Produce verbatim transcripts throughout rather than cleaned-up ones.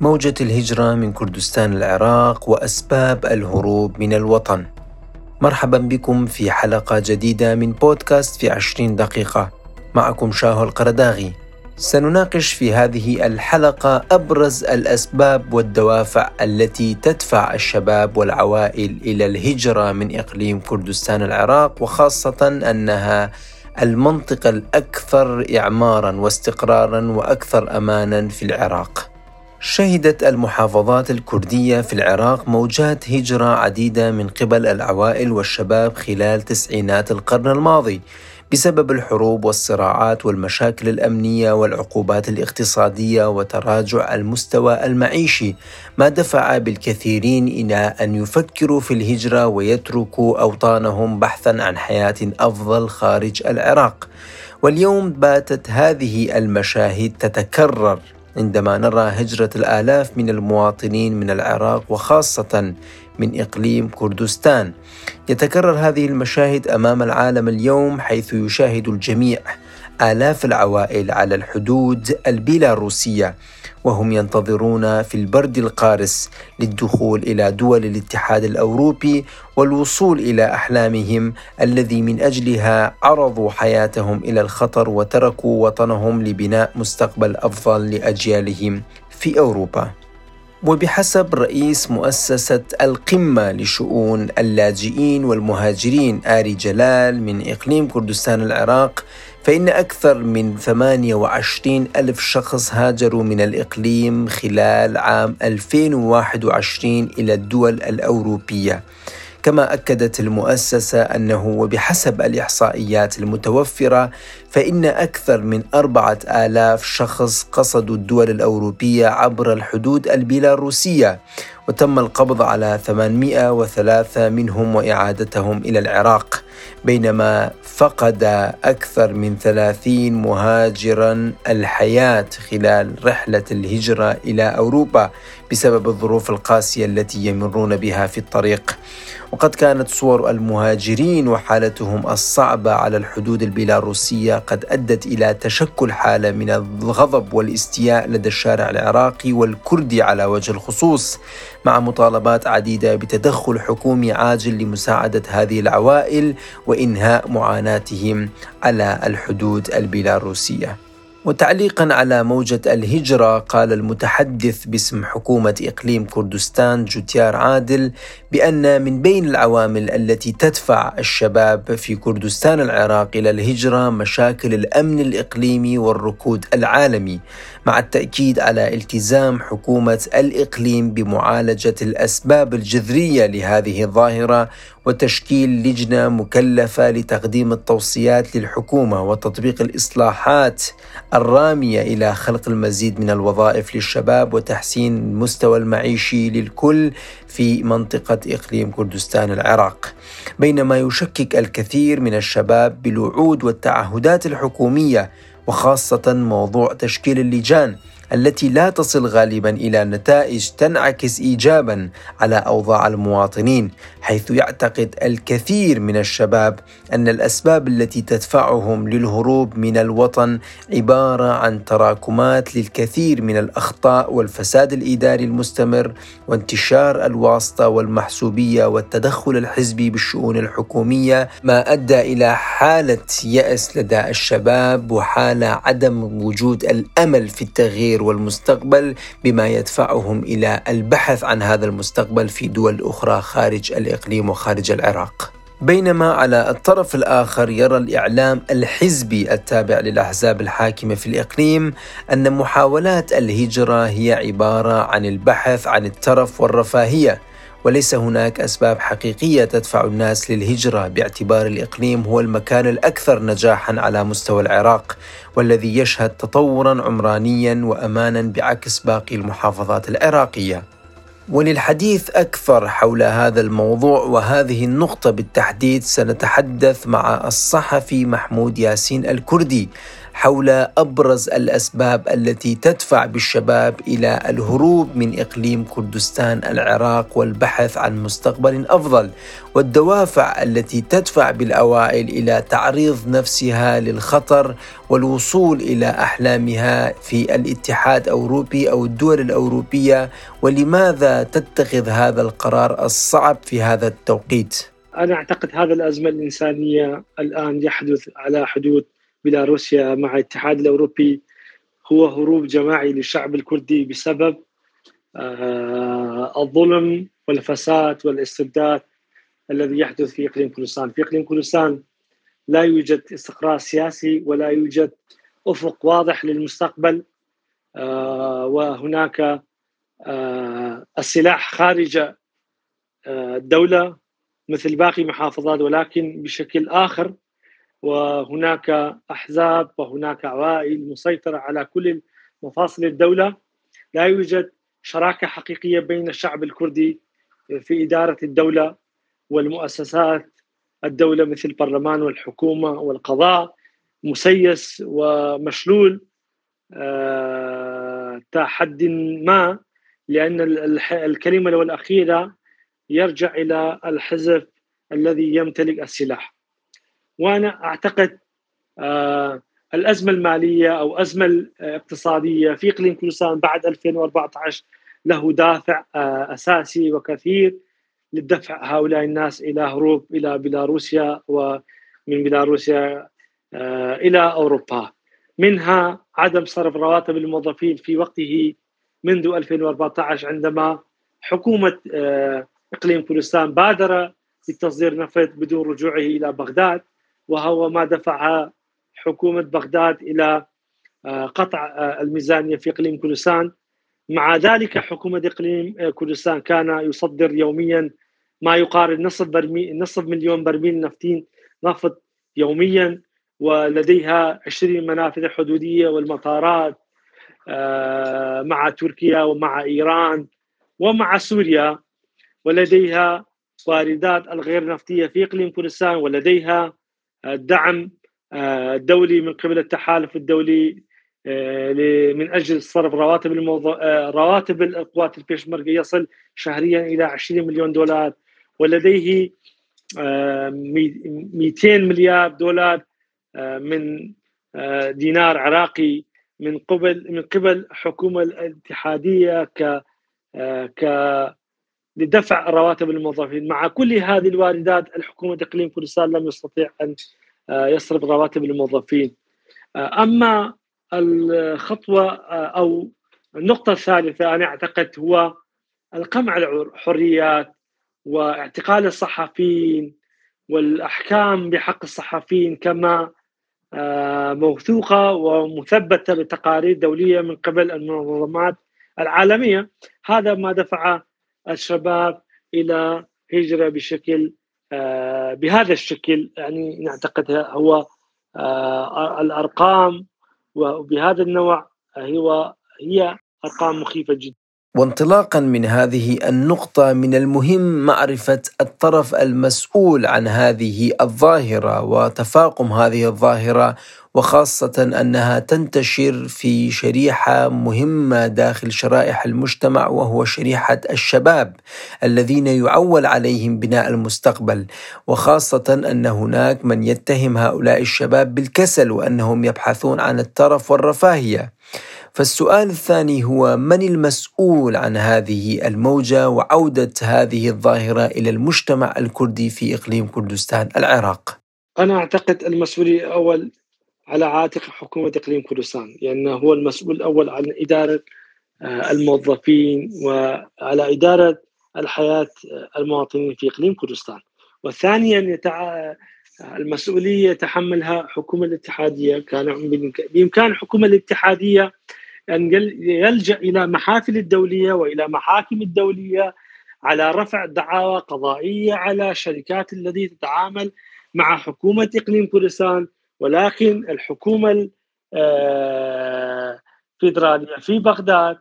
موجة الهجرة من كردستان العراق وأسباب الهروب من الوطن. مرحبا بكم في حلقة جديدة من بودكاست في عشرين دقيقة، معكم شاهو القرداغي. سنناقش في هذه الحلقة أبرز الأسباب والدوافع التي تدفع الشباب والعوائل إلى الهجرة من إقليم كردستان العراق، وخاصة أنها المنطقة الأكثر إعماراً واستقراراً وأكثر أماناً في العراق. شهدت المحافظات الكردية في العراق موجات هجرة عديدة من قبل العوائل والشباب خلال تسعينات القرن الماضي بسبب الحروب والصراعات والمشاكل الأمنية والعقوبات الاقتصادية وتراجع المستوى المعيشي، ما دفع بالكثيرين إلى أن يفكروا في الهجرة ويتركوا أوطانهم بحثاً عن حياة أفضل خارج العراق. واليوم باتت هذه المشاهد تتكرر عندما نرى هجرة الآلاف من المواطنين من العراق وخاصة من إقليم كردستان. يتكرر هذه المشاهد أمام العالم اليوم، حيث يشاهد الجميع آلاف العوائل على الحدود البيلاروسية وهم ينتظرون في البرد القارس للدخول إلى دول الاتحاد الأوروبي والوصول إلى أحلامهم الذي من أجلها عرضوا حياتهم إلى الخطر وتركوا وطنهم لبناء مستقبل أفضل لأجيالهم في أوروبا. وبحسب رئيس مؤسسة القمة لشؤون اللاجئين والمهاجرين آري جلال من إقليم كردستان العراق، فإن أكثر من ثمانية وعشرين ألف شخص هاجروا من الإقليم خلال عام ألفين وواحد وعشرين إلى الدول الأوروبية. كما أكدت المؤسسة أنه وبحسب الإحصائيات المتوفرة فإن أكثر من أربعة آلاف شخص قصدوا الدول الأوروبية عبر الحدود البيلاروسية، وتم القبض على ثمانمئة وثلاثة منهم وإعادتهم إلى العراق، بينما فقد أكثر من ثلاثين مهاجراً الحياة خلال رحلة الهجرة إلى أوروبا بسبب الظروف القاسية التي يمرون بها في الطريق. وقد كانت صور المهاجرين وحالتهم الصعبة على الحدود البيلاروسية قد أدت إلى تشكل حالة من الغضب والاستياء لدى الشارع العراقي والكردي على وجه الخصوص، مع مطالبات عديدة بتدخل حكومي عاجل لمساعدة هذه العوائل وإنهاء معاناتهم على الحدود البيلاروسية. وتعليقا على موجة الهجرة، قال المتحدث باسم حكومة إقليم كردستان جوتيار عادل بأن من بين العوامل التي تدفع الشباب في كردستان العراق إلى الهجرة مشاكل الأمن الإقليمي والركود العالمي، مع التأكيد على التزام حكومة الإقليم بمعالجة الأسباب الجذرية لهذه الظاهرة وتشكيل لجنة مكلفة لتقديم التوصيات للحكومة وتطبيق الإصلاحات الرامية إلى خلق المزيد من الوظائف للشباب وتحسين المستوى المعيشي للكل في منطقة إقليم كردستان العراق. بينما يشكك الكثير من الشباب بالوعود والتعهدات الحكومية، وخاصة موضوع تشكيل اللجان التي لا تصل غالبا إلى نتائج تنعكس إيجابا على أوضاع المواطنين، حيث يعتقد الكثير من الشباب أن الأسباب التي تدفعهم للهروب من الوطن عبارة عن تراكمات للكثير من الأخطاء والفساد الإداري المستمر وانتشار الواسطة والمحسوبية والتدخل الحزبي بالشؤون الحكومية، ما أدى إلى حالة يأس لدى الشباب وحالة عدم وجود الأمل في التغيير والمستقبل، بما يدفعهم إلى البحث عن هذا المستقبل في دول أخرى خارج الإقليم وخارج العراق. بينما على الطرف الآخر يرى الإعلام الحزبي التابع للأحزاب الحاكمة في الإقليم أن محاولات الهجرة هي عبارة عن البحث عن الترف والرفاهية، وليس هناك أسباب حقيقية تدفع الناس للهجرة، باعتبار الإقليم هو المكان الأكثر نجاحاً على مستوى العراق والذي يشهد تطوراً عمرانياً وأماناً بعكس باقي المحافظات العراقية. وللحديث أكثر حول هذا الموضوع وهذه النقطة بالتحديد سنتحدث مع الصحفي محمود ياسين الكردي، حول أبرز الأسباب التي تدفع بالشباب إلى الهروب من إقليم كردستان العراق والبحث عن مستقبل أفضل، والدوافع التي تدفع بالأوائل إلى تعريض نفسها للخطر والوصول إلى أحلامها في الاتحاد الأوروبي أو الدول الأوروبية، ولماذا تتخذ هذا القرار الصعب في هذا التوقيت؟ أنا أعتقد هذا الأزمة الإنسانية الآن يحدث على حدود بيلاروسيا مع الاتحاد الأوروبي هو هروب جماعي للشعب الكردي بسبب آه الظلم والفساد والاستبداد الذي يحدث في إقليم كردستان. في إقليم كردستان لا يوجد استقرار سياسي ولا يوجد أفق واضح للمستقبل، آه وهناك آه السلاح خارج آه الدولة مثل باقي محافظات ولكن بشكل آخر، وهناك أحزاب وهناك عوائل مسيطرة على كل مفاصل الدولة. لا يوجد شراكة حقيقية بين الشعب الكردي في إدارة الدولة والمؤسسات الدولة مثل البرلمان والحكومة والقضاء، مسيس ومشلول أه تحد ما، لأن الكلمة والأخيرة يرجع إلى الحزب الذي يمتلك السلاح. وأنا أعتقد آه الأزمة المالية أو أزمة اقتصادية في إقليم كردستان بعد ألفين وأربعة عشر له دافع آه أساسي وكثير للدفع هؤلاء الناس إلى هروب إلى بيلاروسيا، ومن بيلاروسيا آه إلى أوروبا، منها عدم صرف رواتب الموظفين في وقته منذ ألفين وأربعة عشر عندما حكومة آه إقليم كردستان بادر بتصدير نفط بدون رجوعه إلى بغداد، وهو ما دفع حكومة بغداد إلى قطع الميزانية في إقليم كردستان. مع ذلك حكومة إقليم كردستان كان يصدر يوميا ما يقارب نصف برميل نصف مليون برميل نفطين نفط يوميا، ولديها عشرين منافذ حدودية والمطارات مع تركيا ومع إيران ومع سوريا، ولديها واردات الغير نفطية في إقليم كردستان، ولديها الدعم الدولي من قبل التحالف الدولي من أجل صرف رواتب الموظف... رواتب القوات البيشمركة يصل شهريا إلى عشرين مليون دولار، ولديه مئتين مليار دولار من دينار عراقي من قبل من قبل حكومة الاتحادية ك ك لدفع رواتب الموظفين. مع كل هذه الواردات الحكومة إقليم كردستان لم يستطيع أن يصرف رواتب الموظفين. أما الخطوة أو النقطة الثالثة أنا أعتقد هو القمع الحريات واعتقال الصحفيين والأحكام بحق الصحفيين كما موثوقة ومثبتة بتقارير دولية من قبل المنظمات العالمية. هذا ما دفع الشباب إلى هجرة بشكل آه بهذا الشكل، يعني نعتقد هو آه الأرقام وبهذا النوع هو هي أرقام مخيفة جدا. وانطلاقا من هذه النقطة، من المهم معرفة الطرف المسؤول عن هذه الظاهرة وتفاقم هذه الظاهرة، وخاصة أنها تنتشر في شريحة مهمة داخل شرائح المجتمع، وهو شريحة الشباب الذين يعول عليهم بناء المستقبل، وخاصة أن هناك من يتهم هؤلاء الشباب بالكسل وأنهم يبحثون عن الترف والرفاهية. فالسؤال الثاني هو: من المسؤول عن هذه الموجة وعودة هذه الظاهرة إلى المجتمع الكردي في إقليم كردستان العراق؟ أنا أعتقد المسؤولية الأول على عاتق حكومة إقليم كردستان، لأنه يعني هو المسؤول الأول عن إدارة الموظفين وعلى إدارة الحياة المواطنين في إقليم كردستان. وثانيا المسؤولية تحملها حكومة الاتحادية. كان بإمكان حكومة الاتحادية أن يلجأ إلى محافل الدولية وإلى محاكم الدولية على رفع دعاوى قضائية على شركات التي تتعامل مع حكومة إقليم كردستان، ولكن الحكومة الفيدرالية في بغداد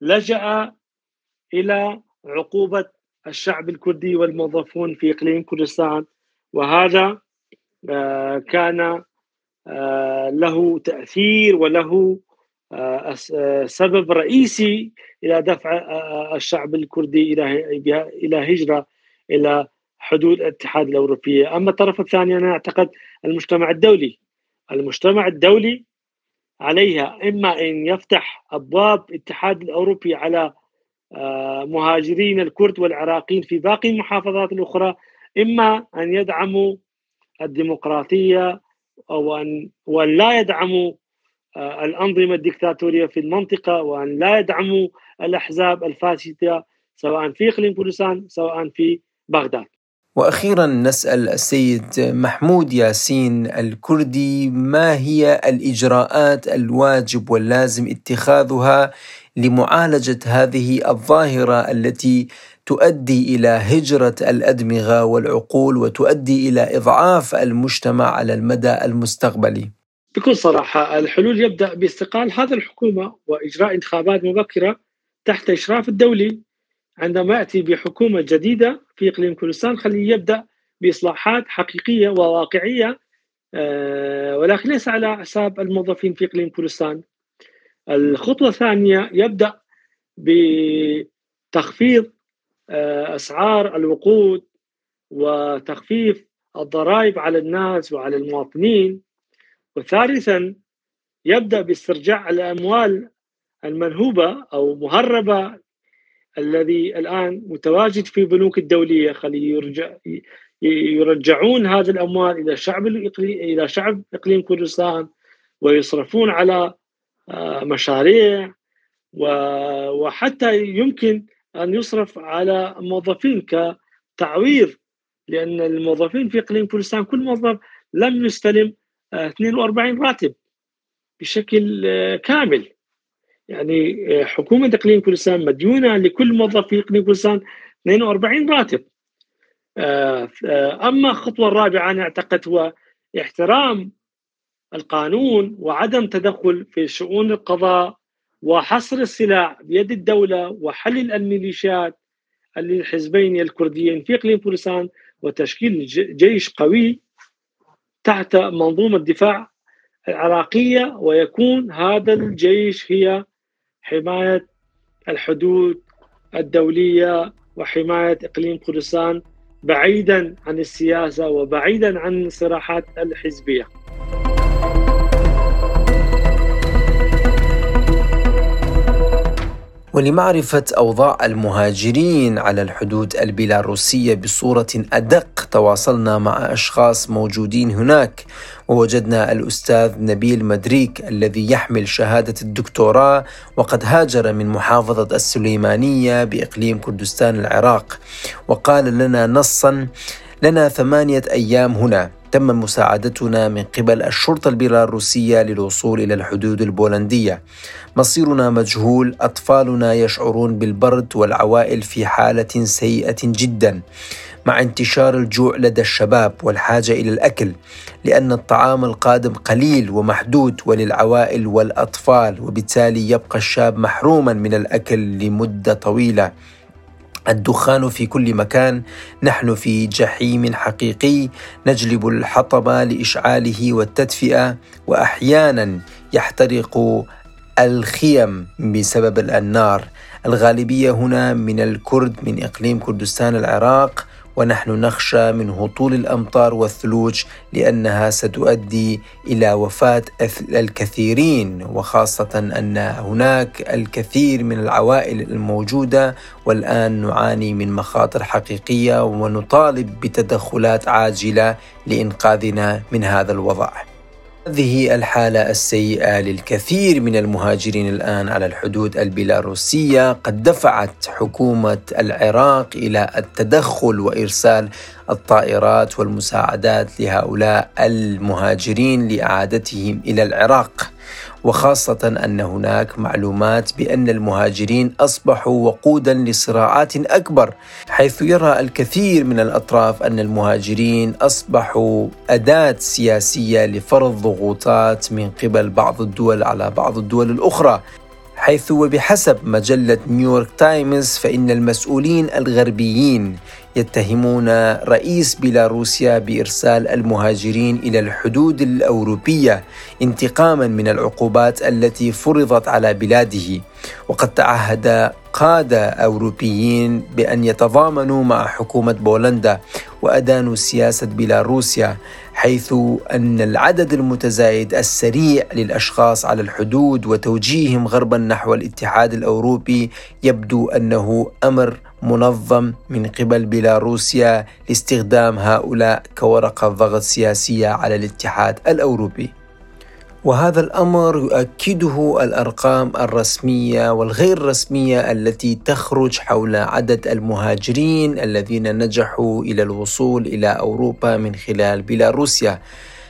لجأ إلى عقوبة الشعب الكردي والموظفون في إقليم كردستان، وهذا كان له تأثير وله سبب رئيسي إلى دفع الشعب الكردي إلى هجرة إلى حدود الاتحاد الأوروبي. أما الطرف الثاني أنا أعتقد المجتمع الدولي، المجتمع الدولي عليها إما أن يفتح أبواب الاتحاد الأوروبي على مهاجرين الكرد والعراقيين في باقي المحافظات الأخرى، إما أن يدعموا الديمقراطية أو أن وأن لا يدعموا الأنظمة الدكتاتورية في المنطقة، وأن لا يدعموا الأحزاب الفاسدة سواء في إقليم كردستان سواء في بغداد. وأخيرا نسأل السيد محمود ياسين الكردي، ما هي الإجراءات الواجب واللازم اتخاذها لمعالجة هذه الظاهرة التي تؤدي إلى هجرة الأدمغة والعقول وتؤدي إلى إضعاف المجتمع على المدى المستقبلي؟ بكل صراحة الحلول يبدأ باستقال هذه الحكومة وإجراء انتخابات مبكرة تحت إشراف الدولي. عندما يأتي بحكومة جديدة في إقليم كردستان خليه يبدأ بإصلاحات حقيقية وواقعية، ولكن ليس على حساب الموظفين في إقليم كردستان. الخطوة الثانية يبدأ بتخفيض أسعار الوقود وتخفيف الضرائب على الناس وعلى المواطنين. وثالثا يبدأ باسترجاع الأموال المنهوبة أو مهربة الذي الآن متواجد في بنوك الدولية، خلي يرجع يرجعون هذه الأموال إلى شعب إلى شعب إقليم كردستان ويصرفون على مشاريع، وحتى يمكن أن يصرف على موظفين كتعويض، لأن الموظفين في إقليم كردستان كل موظف لم يستلم اثنين وأربعين راتب بشكل كامل. يعني حكومة إقليم كردستان مديونة لكل موظف في إقليم كردستان اثنين وأربعين راتب. أما الخطوة الرابعة أنا أعتقد هو احترام القانون وعدم تدخل في شؤون القضاء وحصر السلاح بيد الدولة وحل الميليشيات الحزبين الكرديين في إقليم كردستان وتشكيل جيش قوي تحت منظومة الدفاع العراقية، ويكون هذا الجيش هي حماية الحدود الدولية وحماية إقليم كردستان بعيدا عن السياسة وبعيدا عن الصراعات الحزبية. ولمعرفة أوضاع المهاجرين على الحدود البيلاروسية بصورة أدق تواصلنا مع أشخاص موجودين هناك، ووجدنا الأستاذ نبيل مدريك الذي يحمل شهادة الدكتوراه وقد هاجر من محافظة السليمانية بإقليم كردستان العراق، وقال لنا نصا: لنا ثمانية أيام هنا، تم مساعدتنا من قبل الشرطة البيلاروسية للوصول إلى الحدود البولندية، مصيرنا مجهول، أطفالنا يشعرون بالبرد والعوائل في حالة سيئة جدا مع انتشار الجوع لدى الشباب والحاجة إلى الأكل، لأن الطعام القادم قليل ومحدود وللعوائل والأطفال، وبالتالي يبقى الشاب محروما من الأكل لمدة طويلة. الدخان في كل مكان، نحن في جحيم حقيقي، نجلب الحطب لإشعاله والتدفئة، وأحيانا يحترق الخيم بسبب النار. الغالبية هنا من الكرد من إقليم كردستان العراق، ونحن نخشى من هطول الأمطار والثلوج لأنها ستؤدي إلى وفاة الكثيرين، وخاصة أن هناك الكثير من العوائل الموجودة، والآن نعاني من مخاطر حقيقية ونطالب بتدخلات عاجلة لإنقاذنا من هذا الوضع. هذه الحالة السيئة للكثير من المهاجرين الآن على الحدود البيلاروسية قد دفعت حكومة العراق إلى التدخل وإرسال الطائرات والمساعدات لهؤلاء المهاجرين لإعادتهم إلى العراق، وخاصة أن هناك معلومات بأن المهاجرين أصبحوا وقودا لصراعات أكبر، حيث يرى الكثير من الأطراف أن المهاجرين أصبحوا أداة سياسية لفرض ضغوطات من قبل بعض الدول على بعض الدول الأخرى، حيث وبحسب مجلة نيويورك تايمز فإن المسؤولين الغربيين يتهمون رئيس بيلاروسيا بإرسال المهاجرين إلى الحدود الأوروبية انتقاما من العقوبات التي فرضت على بلاده، وقد تعهد قادة أوروبيين بأن يتضامنوا مع حكومة بولندا وأدانوا سياسة بيلاروسيا، حيث أن العدد المتزايد السريع للأشخاص على الحدود وتوجيههم غربا نحو الاتحاد الأوروبي يبدو أنه أمر منظم من قبل بيلاروسيا لاستخدام هؤلاء كورقة ضغط سياسية على الاتحاد الأوروبي. وهذا الأمر يؤكده الأرقام الرسمية والغير رسمية التي تخرج حول عدد المهاجرين الذين نجحوا إلى الوصول إلى أوروبا من خلال بيلاروسيا،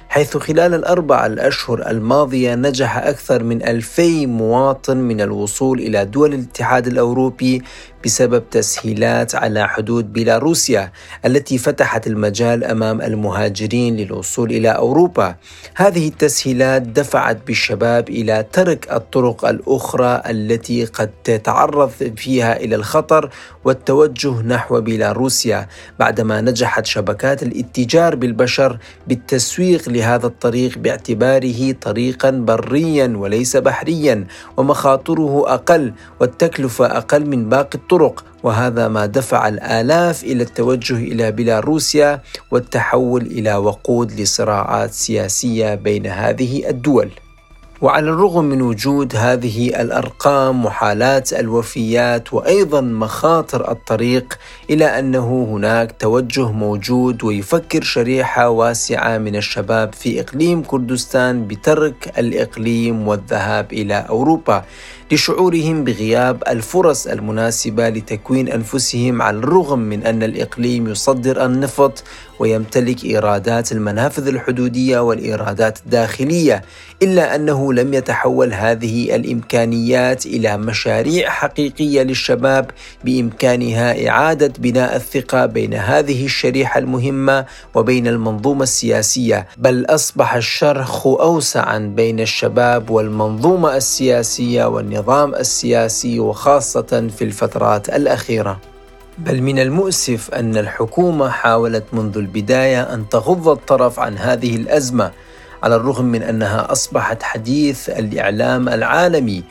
حيث خلال الأربع الأشهر الماضية نجح أكثر من ألفي مواطن من الوصول إلى دول الاتحاد الأوروبي بسبب تسهيلات على حدود بيلاروسيا التي فتحت المجال أمام المهاجرين للوصول إلى أوروبا. هذه التسهيلات دفعت بالشباب إلى ترك الطرق الأخرى التي قد تتعرض فيها إلى الخطر والتوجه نحو بيلاروسيا، بعدما نجحت شبكات الاتجار بالبشر بالتسويق لهذا الطريق باعتباره طريقا بريا وليس بحريا، ومخاطره أقل والتكلفة أقل من باقي الطرق، وهذا ما دفع الآلاف إلى التوجه إلى بيلاروسيا والتحول إلى وقود لصراعات سياسية بين هذه الدول. وعلى الرغم من وجود هذه الأرقام وحالات الوفيات وأيضا مخاطر الطريق، إلا أنه هناك توجه موجود ويفكر شريحة واسعة من الشباب في إقليم كردستان بترك الإقليم والذهاب إلى أوروبا لشعورهم بغياب الفرص المناسبة لتكوين أنفسهم، على الرغم من أن الإقليم يصدر النفط ويمتلك إيرادات المنافذ الحدودية والإيرادات الداخلية، إلا أنه لم يتحول هذه الإمكانيات إلى مشاريع حقيقية للشباب بإمكانها إعادة بناء الثقة بين هذه الشريحة المهمة وبين المنظومة السياسية، بل أصبح الشرخ أوسعا بين الشباب والمنظومة السياسية والنظام السياسي، وخاصة في الفترات الأخيرة. بل من المؤسف أن الحكومة حاولت منذ البداية أن تغض الطرف عن هذه الأزمة، على الرغم من أنها أصبحت حديث الإعلام العالمي.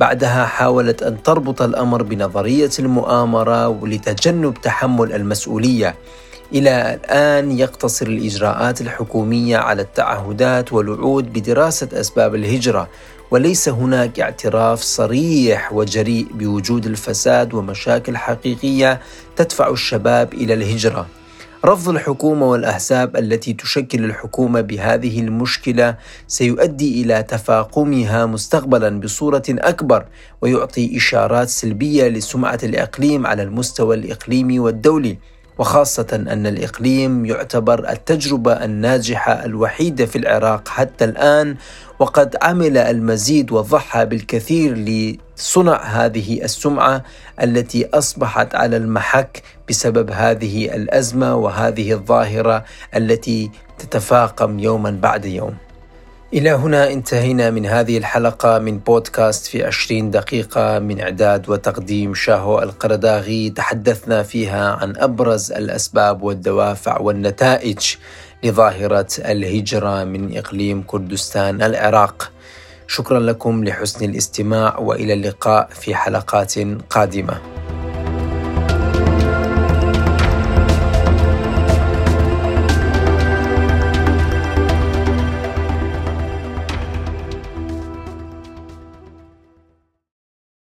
بعدها حاولت أن تربط الأمر بنظرية المؤامرة لتجنب تحمل المسؤولية. إلى الآن يقتصر الإجراءات الحكومية على التعهدات والوعود بدراسة أسباب الهجرة، وليس هناك اعتراف صريح وجريء بوجود الفساد ومشاكل حقيقية تدفع الشباب إلى الهجرة. رفض الحكومة والأحزاب التي تشكل الحكومة بهذه المشكلة سيؤدي إلى تفاقمها مستقبلا بصورة أكبر، ويعطي إشارات سلبية لسمعة الإقليم على المستوى الإقليمي والدولي، وخاصة أن الإقليم يعتبر التجربة الناجحة الوحيدة في العراق حتى الآن، وقد عمل المزيد وضحى بالكثير لصنع هذه السمعة التي أصبحت على المحك بسبب هذه الأزمة وهذه الظاهرة التي تتفاقم يوما بعد يوم. إلى هنا انتهينا من هذه الحلقة من بودكاست في عشرين دقيقة من إعداد وتقديم شاهو القرداغي، تحدثنا فيها عن أبرز الأسباب والدوافع والنتائج لظاهرة الهجرة من إقليم كردستان العراق. شكرا لكم لحسن الاستماع، وإلى اللقاء في حلقات قادمة.